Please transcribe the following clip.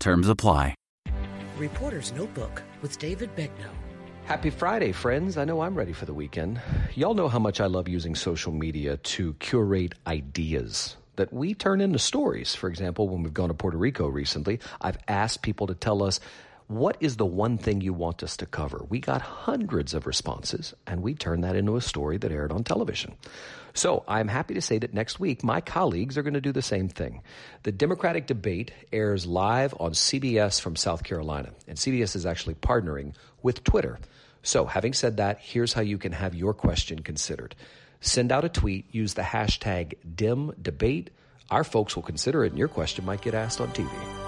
Terms apply. Reporter's Notebook with David Begnaud. Happy Friday, friends. I know I'm ready for the weekend. Y'all know how much I love using social media to curate ideas that we turn into stories. For example, when we've gone to Puerto Rico recently, I've asked people to tell us, what is the one thing you want us to cover? We got hundreds of responses, and we turned that into a story that aired on television. So I'm happy to say that next week, my colleagues are going to do the same thing. The Democratic Debate airs live on CBS from South Carolina, and CBS is actually partnering with Twitter. So having said that, here's how you can have your question considered. Send out a tweet, use the hashtag DemDebate. Our folks will consider it, and your question might get asked on TV.